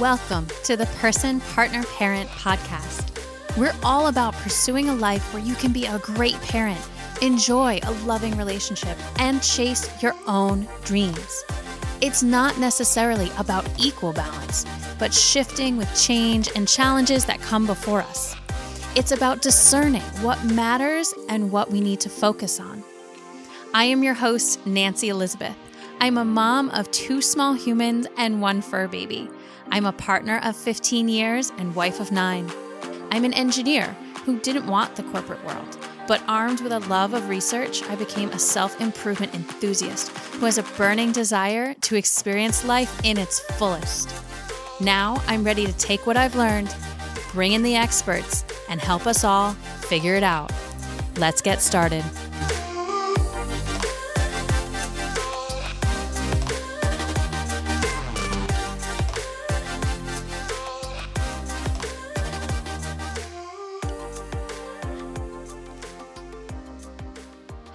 Welcome to the Person, Partner, Parent podcast. We're all about pursuing a life where you can be a great parent, enjoy a loving relationship, and chase your own dreams. It's not necessarily about equal balance, but shifting with change and challenges that come before us. It's about discerning what matters and what we need to focus on. I am your host, Nancy Elizabeth. I'm a mom of 2 small humans and 1 fur baby. I'm a partner of 15 years and wife of 9. I'm an engineer who didn't want the corporate world, but armed with a love of research, I became a self-improvement enthusiast who has a burning desire to experience life in its fullest. Now I'm ready to take what I've learned, bring in the experts, and help us all figure it out. Let's get started.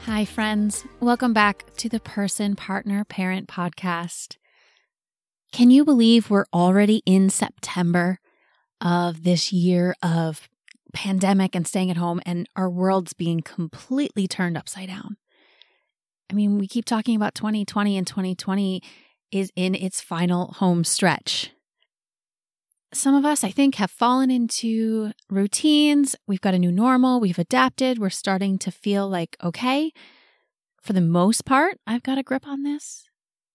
Hi, friends. Welcome back to the Person, Partner, Parent podcast. Can you believe we're already in September of this year of pandemic and staying at home and our world's being completely turned upside down? I mean, we keep talking about 2020 and 2020 is in its final home stretch. Some of us, I think, have fallen into routines. We've got a new normal. We've adapted. We're starting to feel like, okay, for the most part, I've got a grip on this.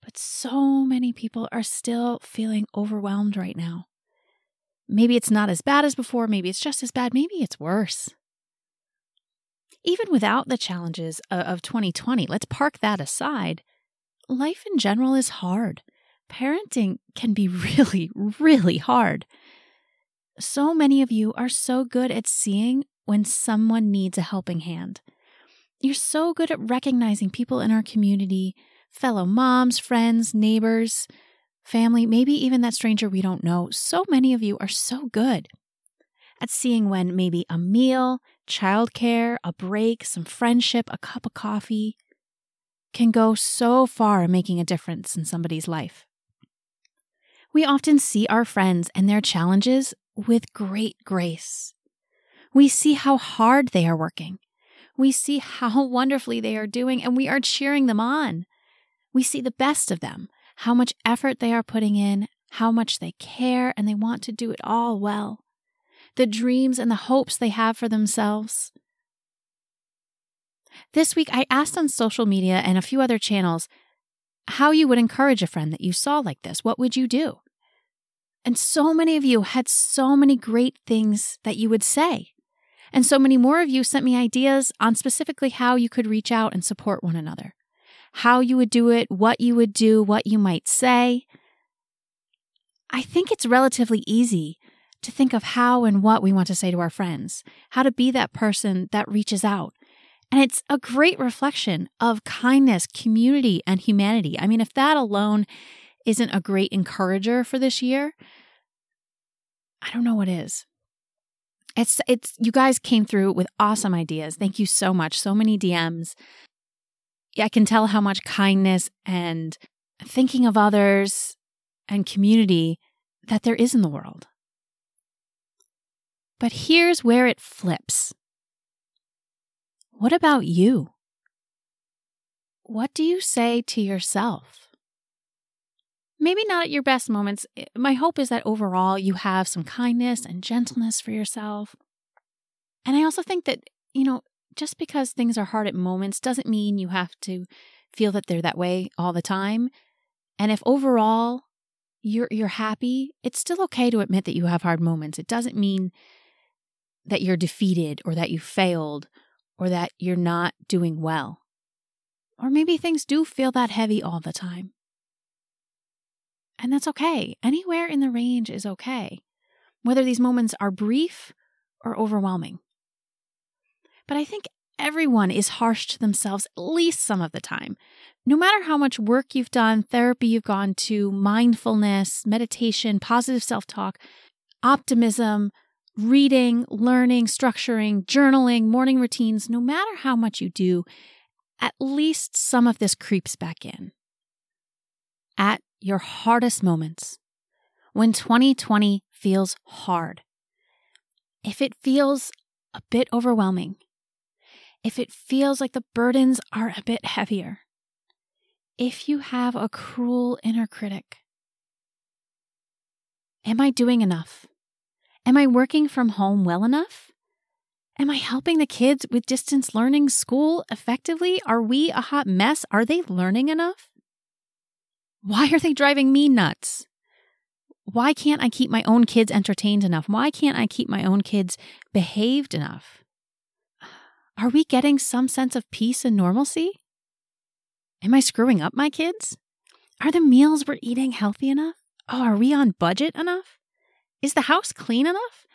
But so many people are still feeling overwhelmed right now. Maybe it's not as bad as before. Maybe it's just as bad. Maybe it's worse. Even without the challenges of 2020, let's park that aside. Life in general is hard. Parenting can be really, really hard. So many of you are so good at seeing when someone needs a helping hand. You're so good at recognizing people in our community, fellow moms, friends, neighbors, family, maybe even that stranger we don't know. So many of you are so good at seeing when maybe a meal, childcare, a break, some friendship, a cup of coffee can go so far in making a difference in somebody's life. We often see our friends and their challenges with great grace. We see how hard they are working. We see how wonderfully they are doing, and we are cheering them on. We see the best of them, how much effort they are putting in, how much they care, and they want to do it all well. The dreams and the hopes they have for themselves. This week, I asked on social media and a few other channels how you would encourage a friend that you saw like this. What would you do? And so many of you had so many great things that you would say. And so many more of you sent me ideas on specifically how you could reach out and support one another, how you would do it, what you would do, what you might say. I think it's relatively easy to think of how and what we want to say to our friends, how to be that person that reaches out. And it's a great reflection of kindness, community, and humanity. I mean, if that alone isn't a great encourager for this year, I don't know what is. It's you guys came through with awesome ideas. Thank you so much. So many DMs. I can tell how much kindness and thinking of others and community that there is in the world. But here's where it flips. What about you? What do you say to yourself? Maybe not at your best moments. My hope is that overall you have some kindness and gentleness for yourself. And I also think that, just because things are hard at moments doesn't mean you have to feel that they're that way all the time. And if overall you're happy, it's still okay to admit that you have hard moments. It doesn't mean that you're defeated or that you failed or that you're not doing well. Or maybe things do feel that heavy all the time. And that's okay. Anywhere in the range is okay, whether these moments are brief or overwhelming. But I think everyone is harsh to themselves at least some of the time. No matter how much work you've done, therapy you've gone to, mindfulness, meditation, positive self-talk, optimism, reading, learning, structuring, journaling, morning routines, no matter how much you do, at least some of this creeps back in. At your hardest moments, when 2020 feels hard, if it feels a bit overwhelming, if it feels like the burdens are a bit heavier, if you have a cruel inner critic, am I doing enough? Am I working from home well enough? Am I helping the kids with distance learning school effectively? Are we a hot mess? Are they learning enough? Why are they driving me nuts? Why can't I keep my own kids entertained enough? Why can't I keep my own kids behaved enough? Are we getting some sense of peace and normalcy? Am I screwing up my kids? Are the meals we're eating healthy enough? Oh, are we on budget enough? Is the house clean enough?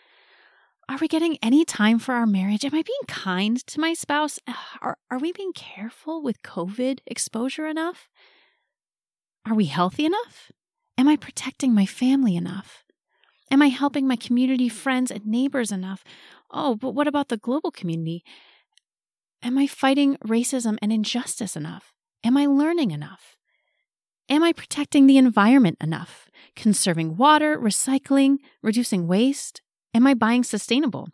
Are we getting any time for our marriage? Am I being kind to my spouse? Are we being careful with COVID exposure enough? Are we healthy enough? Am I protecting my family enough? Am I helping my community, friends, and neighbors enough? Oh, but what about the global community? Am I fighting racism and injustice enough? Am I learning enough? Am I protecting the environment enough? Conserving water, recycling, reducing waste? Am I buying sustainable?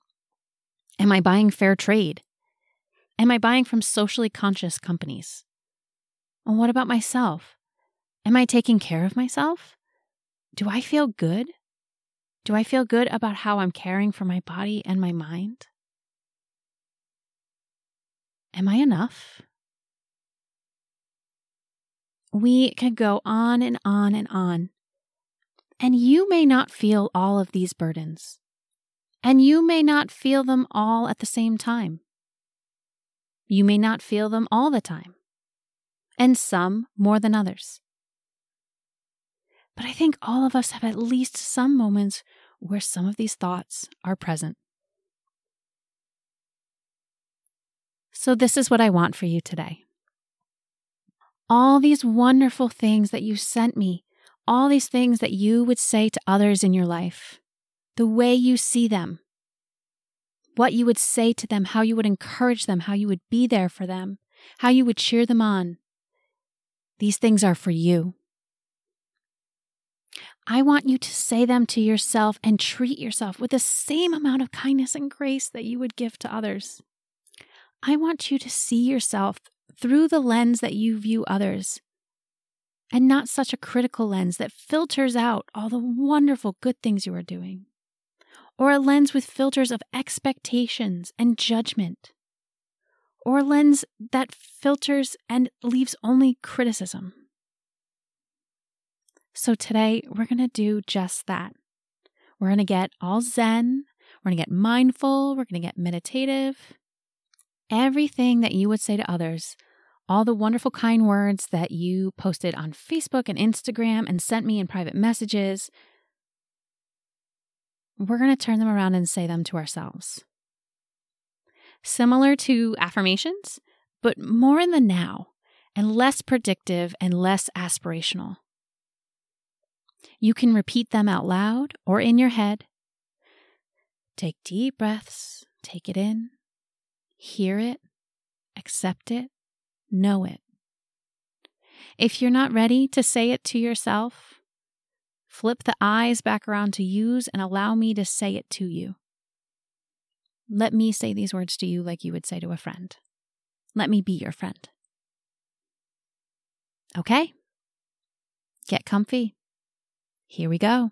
Am I buying fair trade? Am I buying from socially conscious companies? And what about myself? Am I taking care of myself? Do I feel good? Do I feel good about how I'm caring for my body and my mind? Am I enough? We can go on and on and on. And you may not feel all of these burdens. And you may not feel them all at the same time. You may not feel them all the time. And some more than others. But I think all of us have at least some moments where some of these thoughts are present. So this is what I want for you today. All these wonderful things that you sent me, all these things that you would say to others in your life, the way you see them, what you would say to them, how you would encourage them, how you would be there for them, how you would cheer them on. These things are for you. I want you to say them to yourself and treat yourself with the same amount of kindness and grace that you would give to others. I want you to see yourself through the lens that you view others, and not such a critical lens that filters out all the wonderful good things you are doing, or a lens with filters of expectations and judgment, or a lens that filters and leaves only criticism. So today, we're going to do just that. We're going to get all zen, we're going to get mindful, we're going to get meditative. Everything that you would say to others, all the wonderful kind words that you posted on Facebook and Instagram and sent me in private messages, we're going to turn them around and say them to ourselves. Similar to affirmations, but more in the now and less predictive and less aspirational. You can repeat them out loud or in your head. Take deep breaths, take it in, hear it, accept it, know it. If you're not ready to say it to yourself, flip the eyes back around to use and allow me to say it to you. Let me say these words to you like you would say to a friend. Let me be your friend. Okay? Get comfy. Here we go.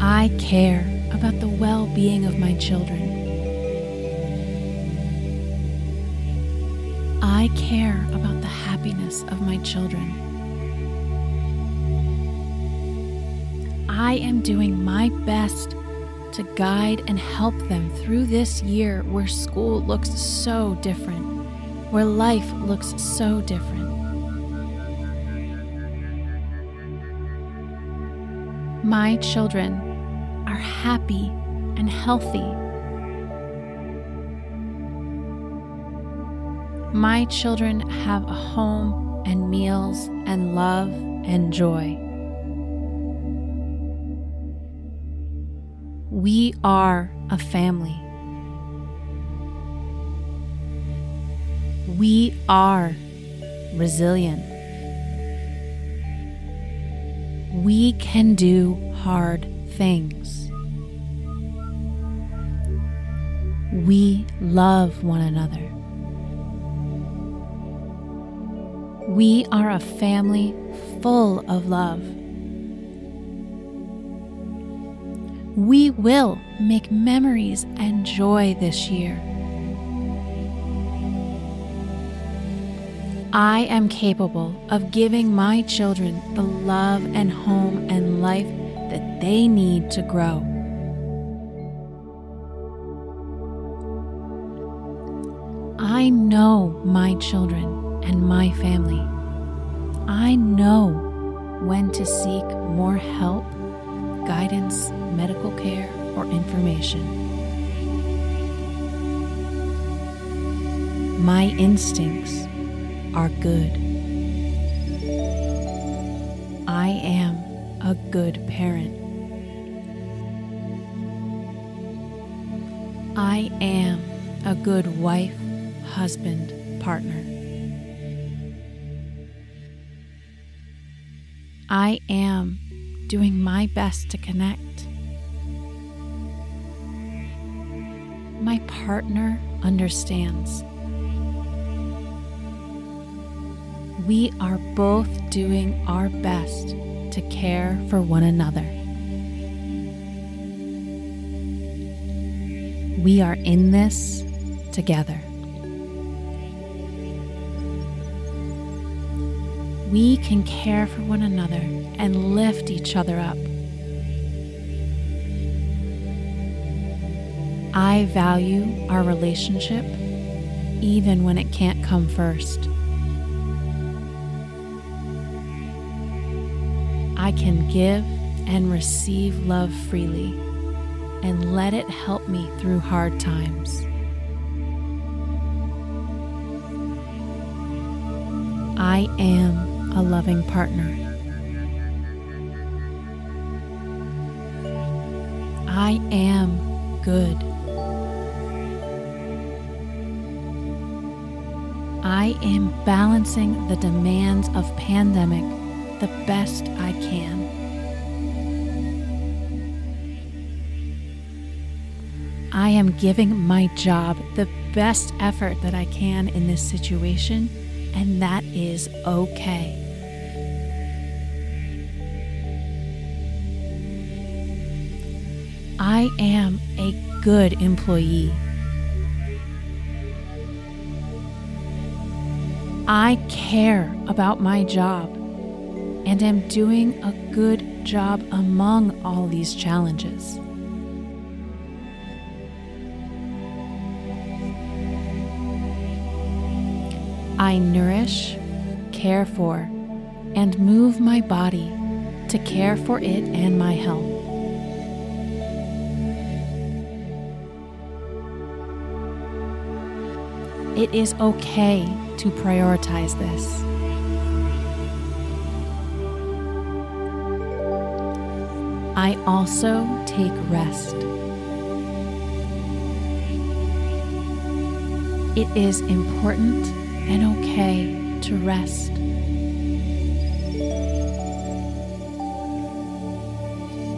I care about the well-being of my children. I care about the happiness of my children. I am doing my best to guide and help them through this year where school looks so different, where life looks so different. My children are happy and healthy. My children have a home and meals and love and joy. We are a family. We are resilient. We can do hard things. We love one another. We are a family full of love. We will make memories and joy this year. I am capable of giving my children the love and home and life that they need to grow. I know my children and my family. I know when to seek more help, guidance, medical care, or information. My instincts are good. I am a good parent. I am a good wife, husband, partner. I am doing my best to connect. My partner understands. We are both doing our best to care for one another. We are in this together. We can care for one another and lift each other up. I value our relationship even when it can't come first. I can give and receive love freely and let it help me through hard times. I am a loving partner. I am good. I am balancing the demands of pandemic the best I can. I am giving my job the best effort that I can in this situation, and that is okay. I am a good employee. I care about my job and am doing a good job among all these challenges. I nourish, care for, and move my body to care for it and my health. It is okay to prioritize this. I also take rest. It is important and okay to rest.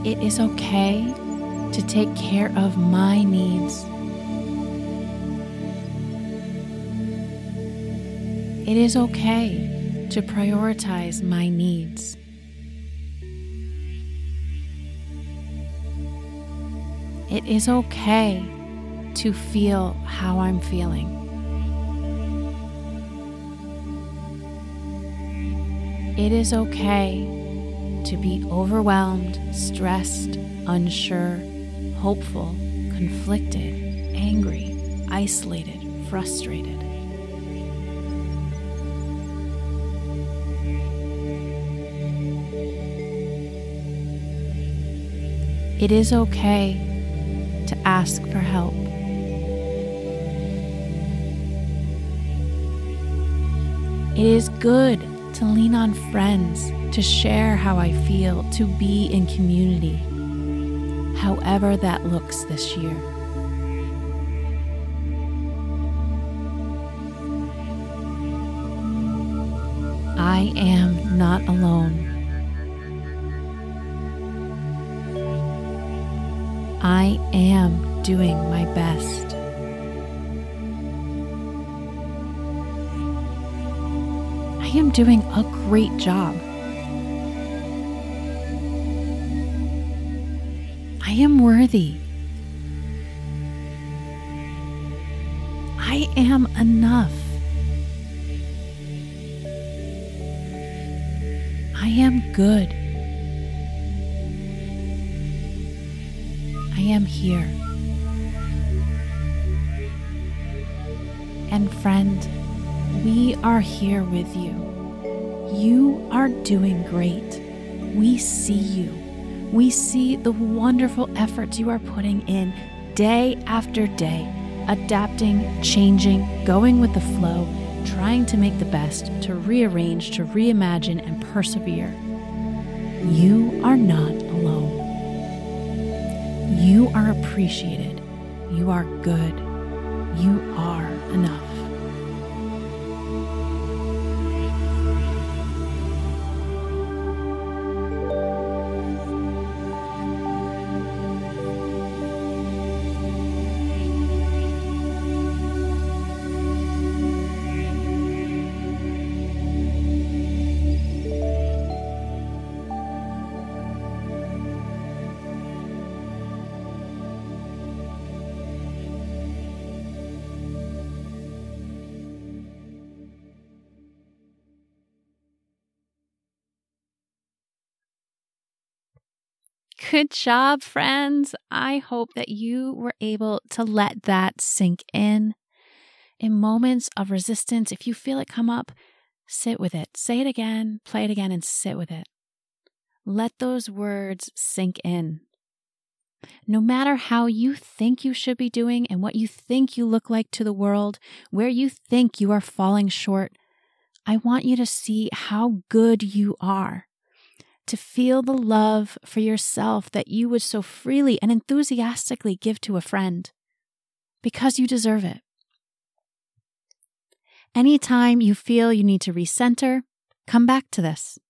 It is okay to take care of my needs. It is okay to prioritize my needs. It is okay to feel how I'm feeling. It is okay to be overwhelmed, stressed, unsure, hopeful, conflicted, angry, isolated, frustrated. It is okay to ask for help. It is good to lean on friends, to share how I feel, to be in community, however that looks this year. I am not alone. I am doing my best. I am doing a great job. I am worthy. I am enough. I am good. I am here. And friend, we are here with you. You are doing great. We see you. We see the wonderful efforts you are putting in day after day, adapting, changing, going with the flow, trying to make the best, to rearrange, to reimagine, and persevere. You are not alone. You are appreciated. You are good. You are enough. Good job, friends. I hope that you were able to let that sink in. In moments of resistance, if you feel it come up, sit with it. Say it again, play it again, and sit with it. Let those words sink in. No matter how you think you should be doing and what you think you look like to the world, where you think you are falling short, I want you to see how good you are. To feel the love for yourself that you would so freely and enthusiastically give to a friend because you deserve it. Anytime you feel you need to recenter, come back to this.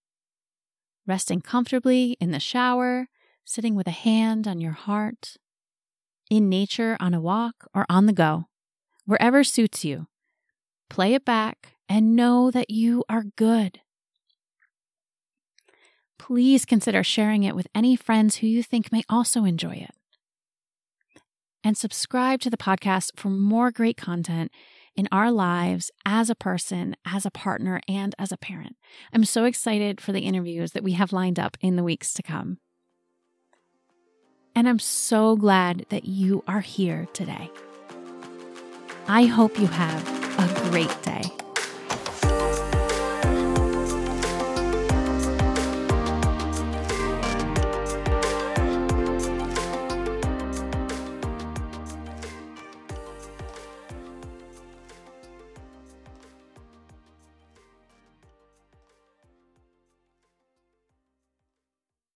Resting comfortably in the shower, sitting with a hand on your heart, in nature on a walk or on the go, wherever suits you, play it back and know that you are good. Please consider sharing it with any friends who you think may also enjoy it. And subscribe to the podcast for more great content in our lives as a person, as a partner, and as a parent. I'm so excited for the interviews that we have lined up in the weeks to come. And I'm so glad that you are here today. I hope you have a great day.